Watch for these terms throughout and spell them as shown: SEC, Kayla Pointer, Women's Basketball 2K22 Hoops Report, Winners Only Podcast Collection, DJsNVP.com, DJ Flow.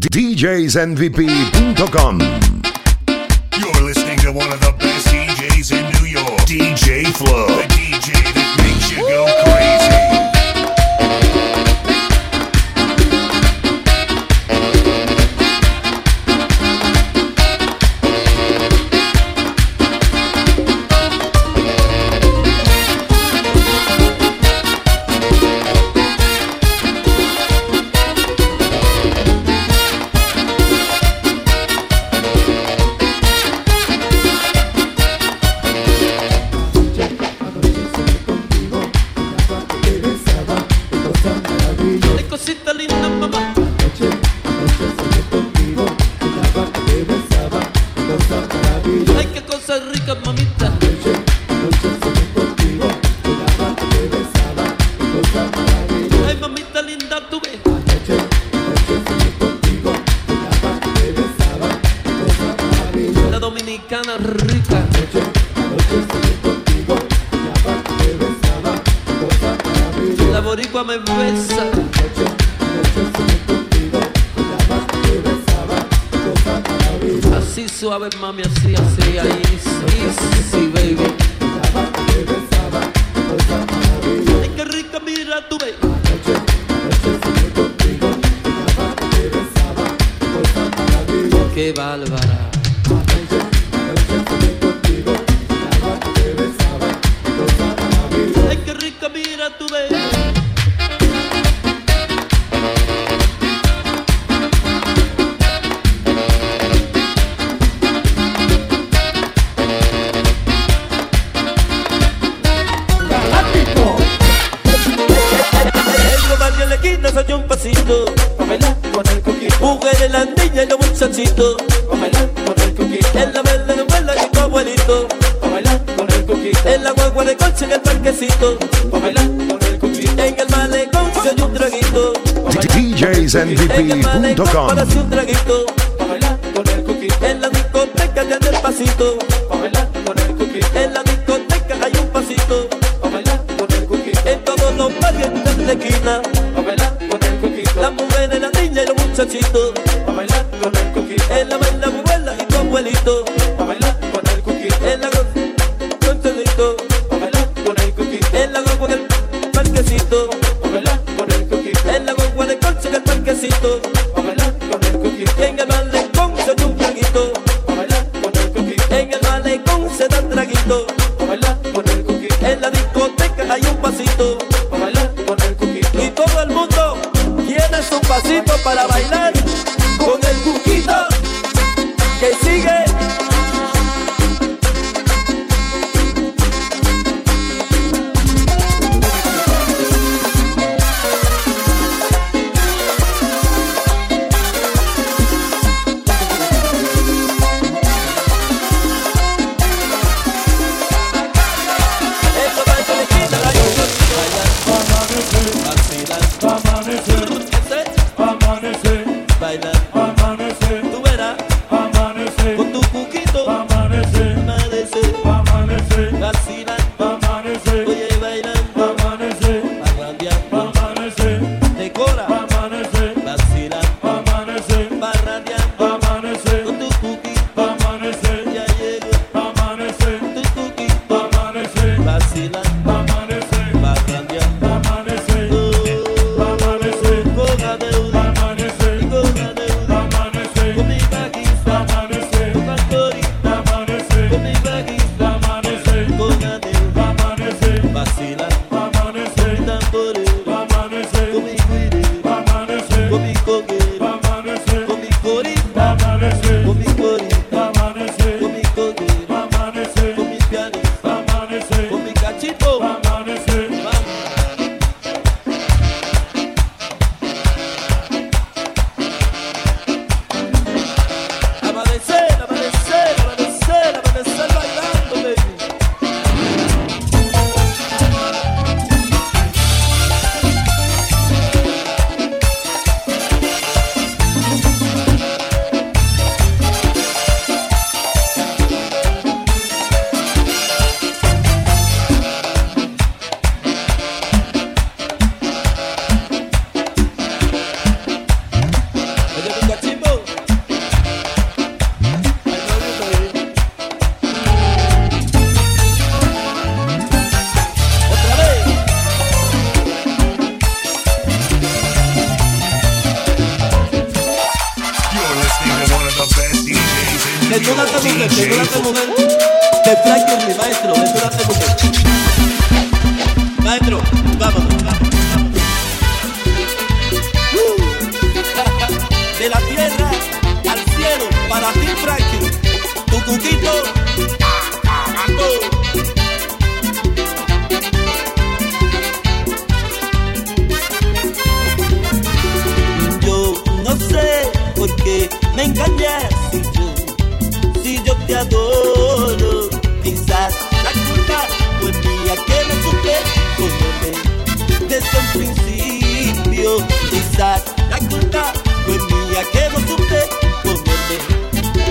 DJsNVP.com. You're listening to one of the best DJs in New York, DJ Flow, the DJ that makes you go crazy. DJsNVP.com. Para hacer un traguito, pa' bailar con el cookie. En la discoteca ya del pasito, pa' bailar con el cookie. En la discoteca hay un pasito, pa' bailar con el cookie. En todos los barrios de la esquina, pa' bailar con el cookie. Las mujeres, las niñas y los muchachitos, pa' bailar con el cookie. En la baila mi abuela y tu abuelito, pa' bailar con el cookie. En la con chelito, pa' bailar con el cookie. En la con el parquecito, pa' bailar con el cookie. En la con el coche que quesito, pa' bailar con el cookie. En el malecón se da un traguito, pa' bailar con el cookie. En el malecón se da un traguito, pa' bailar con el cookie. En la discoteca hay un pasito, pa' bailar con el cookie. Y todo el mundo tiene su pasito para bailar con el cuquito que sigue. Detúrate mujer, te traje mi maestro, detúrate mujer. Maestro, vámonos. De la tierra al cielo, para ti Frankie, tu cuquito, cagando. Porque me engañas si yo te adoro. Quizás la culpa fue mía que me supe conocer desde un principio. Quizás la culpa fue mía que no supe conocer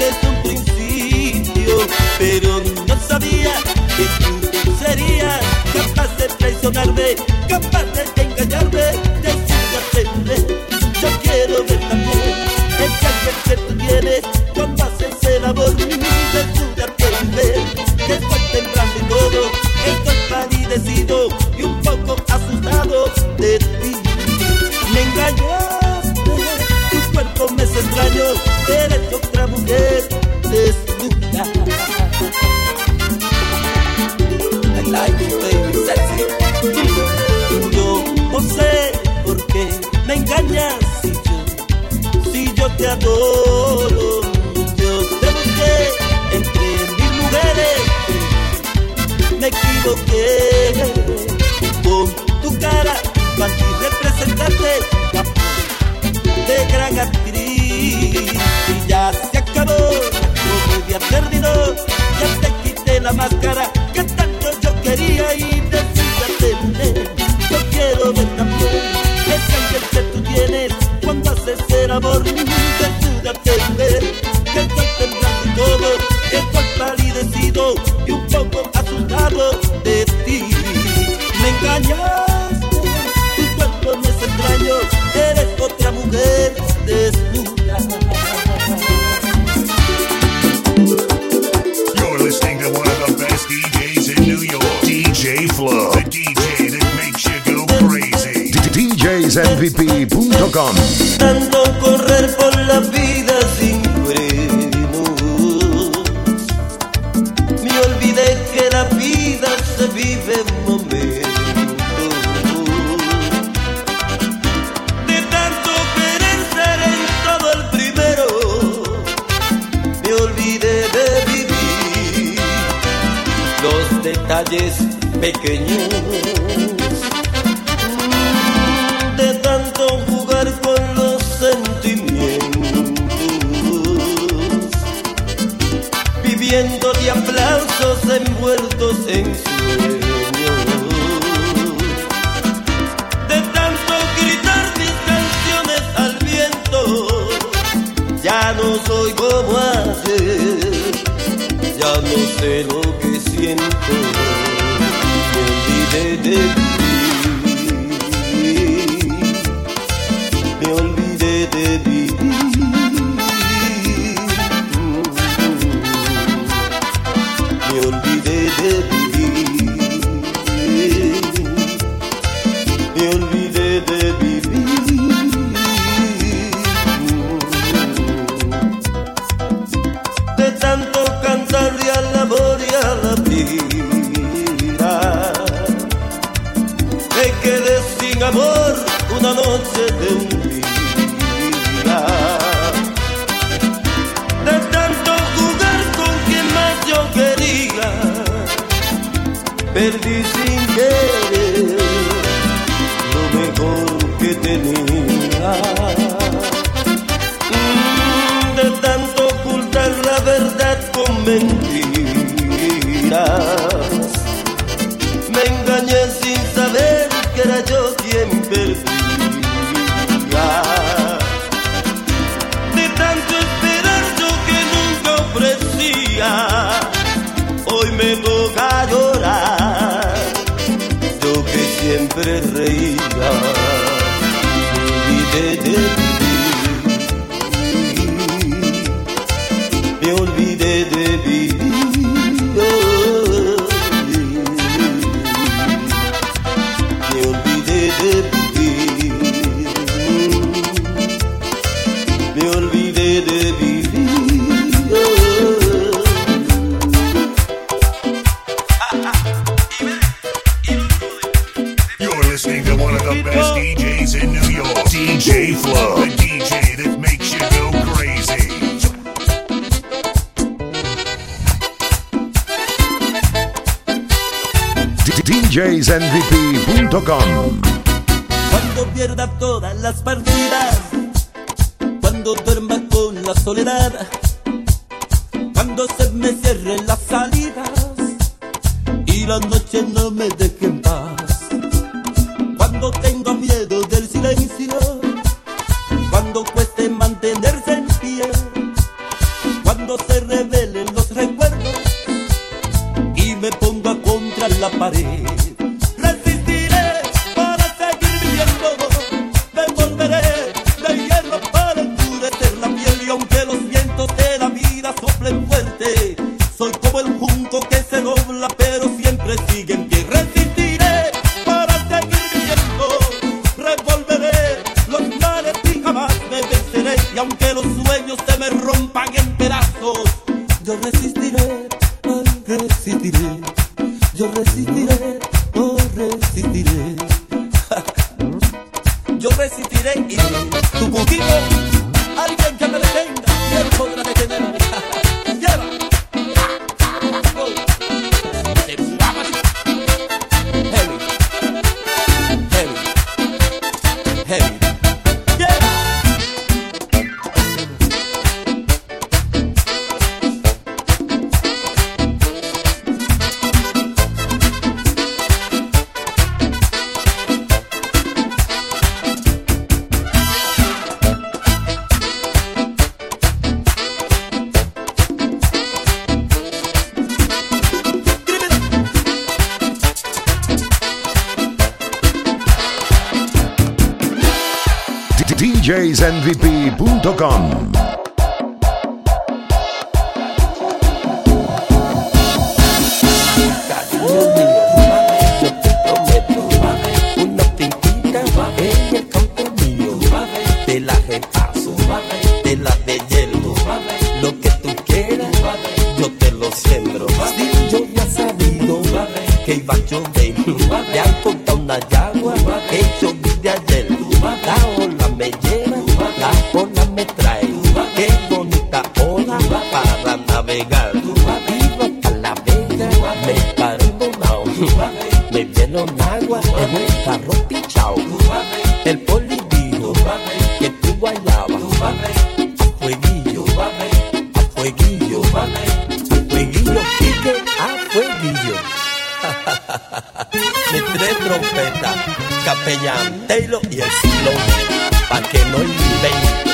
desde un principio. Pero no sabía que tú serías capaz de traicionarme, capaz de engañarme, de yo quiero ver amor. El cambio que tú tienes, con base en el amor, de tu aprender, después tendrás de todo, estoy palidecido y un poco asustado de ti. Me engañaste, tu cuerpo me es extraño, eres otra mujer desnuda. I like you, baby, sexy. Yo no sé por qué me engañas. Te adoro, yo te busqué entre mil mujeres, me equivoqué, con tu cara, para ti representarte, de gran actriz, y ya se acabó, todo día terminó, ya te quité la máscara, que tanto yo quería y decidí yo quiero ver también, el cambio que tú tienes, cuando haces el amor, entender que estoy temblando todo, que estoy palidecido y un poco asustado de ti. Me engañas, tu cuerpo me es extraño, eres otra mujer desnuda. You're listening to one of the best DJs in New York, DJ Flow, the DJ that makes you go crazy. DJsNVP.com. Tanto correr por la vida. Detalles pequeños de tanto jugar con los sentimientos, viviendo de aplausos envueltos en sueños, de tanto gritar mis canciones al viento. Ya no soy como ayer, ya no sé lo que siento, me olvidé de ti, me olvidé de ti. Me olvidé de vivir, me olvidé de vivir, de tanto cantarle al amor y a la vida. Me quedé sin amor una noche de un día, de tanto jugar con quien más yo quería, perdí sin querer lo mejor que tenía, de tanto ocultar la verdad con mentiras. Me engañé sin saber que era yo quien perdía. De tanto esperar yo que nunca ofrecía, hoy me toca llorar, yo que siempre reía. Me olvidé de vivir, me olvidé de vivir. Me olvidé de vivir. DJsNVP.com. Cuando pierda todas las partidas, cuando duerma con la soledad, cuando se me cierren las salidas y las noches no me dejen paz, cuando tengo miedo del silencio, cuando cueste mantenerse en pie, cuando se revelen los recuerdos y me ponga contra la pared. Resistiré para seguir viviendo, me volveré de hierro para endurecer la piel, y aunque los vientos de la vida soplen fuerte, soy como el junco que se dobla pero siempre sigue en pie. Resistiré para seguir viviendo, revolveré los mares y jamás me venceré, y aunque los sueños se me rompan en pedazos, yo resistiré, oh, resistiré, yo resistiré, oh, resistiré. Yo resistiré y tu poquito, alguien que me detenga, ¿quién podrá detenerme? Lleva. DJsNVP.com. Una pintica en el campo mío, te la repaso, te la de hielo, lo que tú quieras, yo te lo siembro. Si yo ya sabido que iba a llover, me han contado una yagua, hecho de ayer, la ola me lleva. Hola me trae, qué bonita ola para navegar. Iba hasta La Vega, me paré donao, me vieron agua en un carro pichao. El poli dijo que tú bailabas a fueguillo, a fueguillo, a fueguillo, pique a fueguillo. De tres trompetas, capellán, Taylor y el ciclón, pa' que no inventen.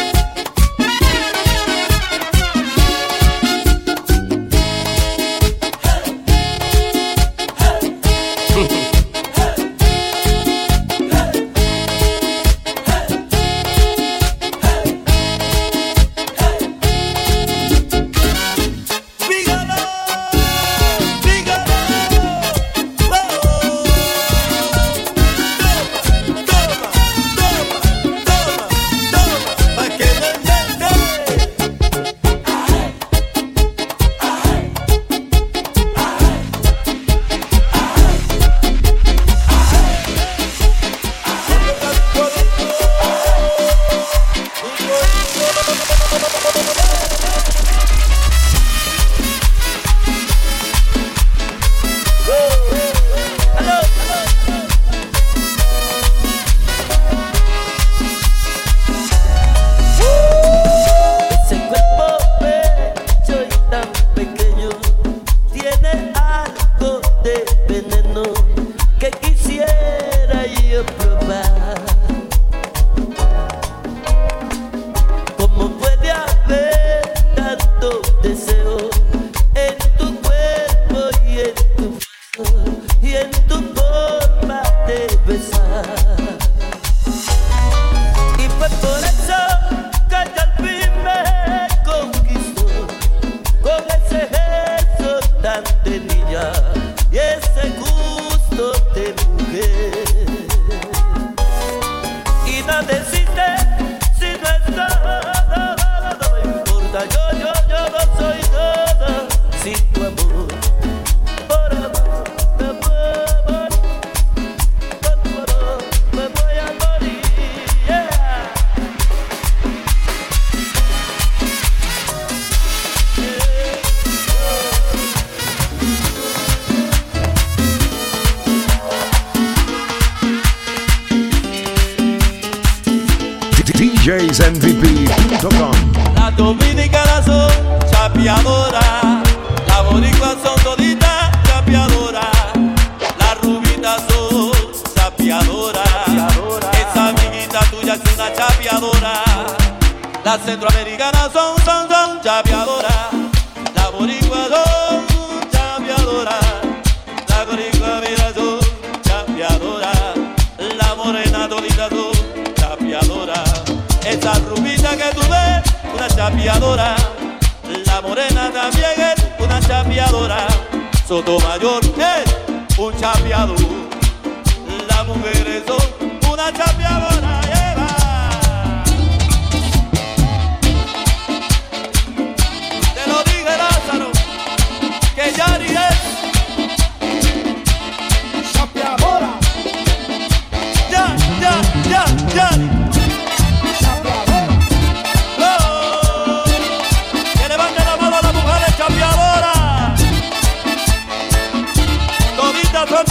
DJsNVP.com. Las dominicanas son chapeadoras, las boricuas son toditas chapeadoras, las rubitas son chapeadoras, esa amiguita tuya es una chapeadora. Las centroamericanas son chapeadoras, las boricuas son chapeadoras, las boricuas son chapeadoras, la morena todita son chapeadora. Esa rubita que tú ves, una chapeadora. La morena también es una chapeadora. Sotomayor es un chapeador. Las mujeres son una chapeadora. Eva, te lo dije, Lázaro, que Yari es chapeadora. Ya.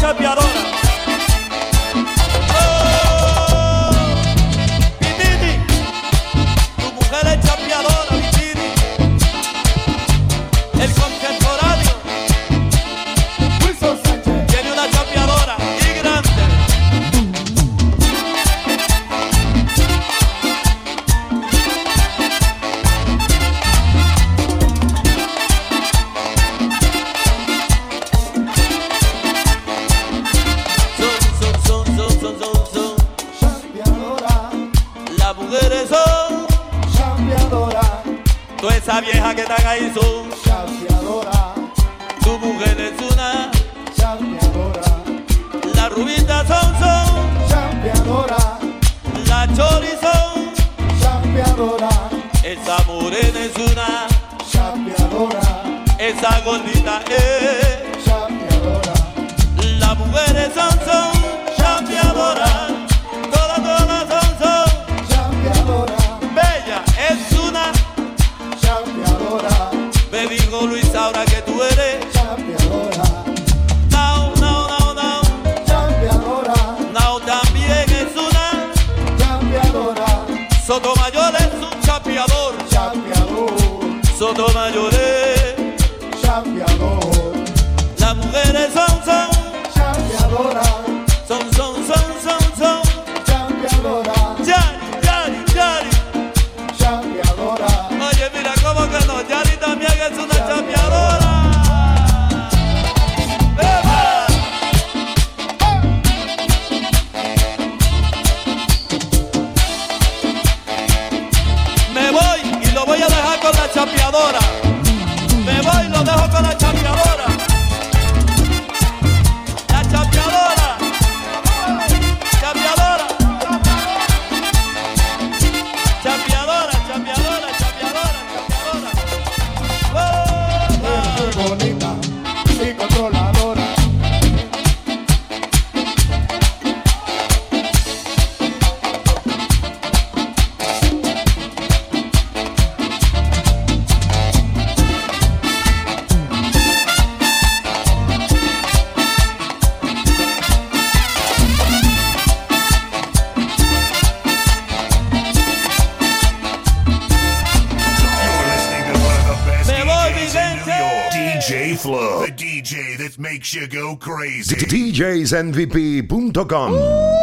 Chapeadora, oh, Pititi, tu mujer es chapeadora, Pititi. El contemporáneo Wilson Sánchez tiene una chapeadora y grande. Esa vieja que están ahí son chapeadora. Tu mujer es una chapeadora. Las rubitas son chapeadora. La chori son chapeadora. Esa morena es una chapeadora. Esa gordita es chapeadora. Las mujeres son chapeadoras. Ahora que tú eres chapeadora. No, chapeadora. No, también es una chapeadora. Sotomayor es un chapeador. Sotomayor es chapeador. Las mujeres son chapeadora. Son chapeadora. Yari chapeadora. Oye, mira cómo que no, Yari también es una chapeadora. Me voy y lo voy a dejar con la chapeadora. Me voy y lo dejo con la chapeadora. La chapeadora. Chapeadora. Chapeadora, chapeadora, chapeadora, chapeadora. Es muy bonita y controladora. DJ Flow, the DJ that makes you go crazy. DJsNVP.com.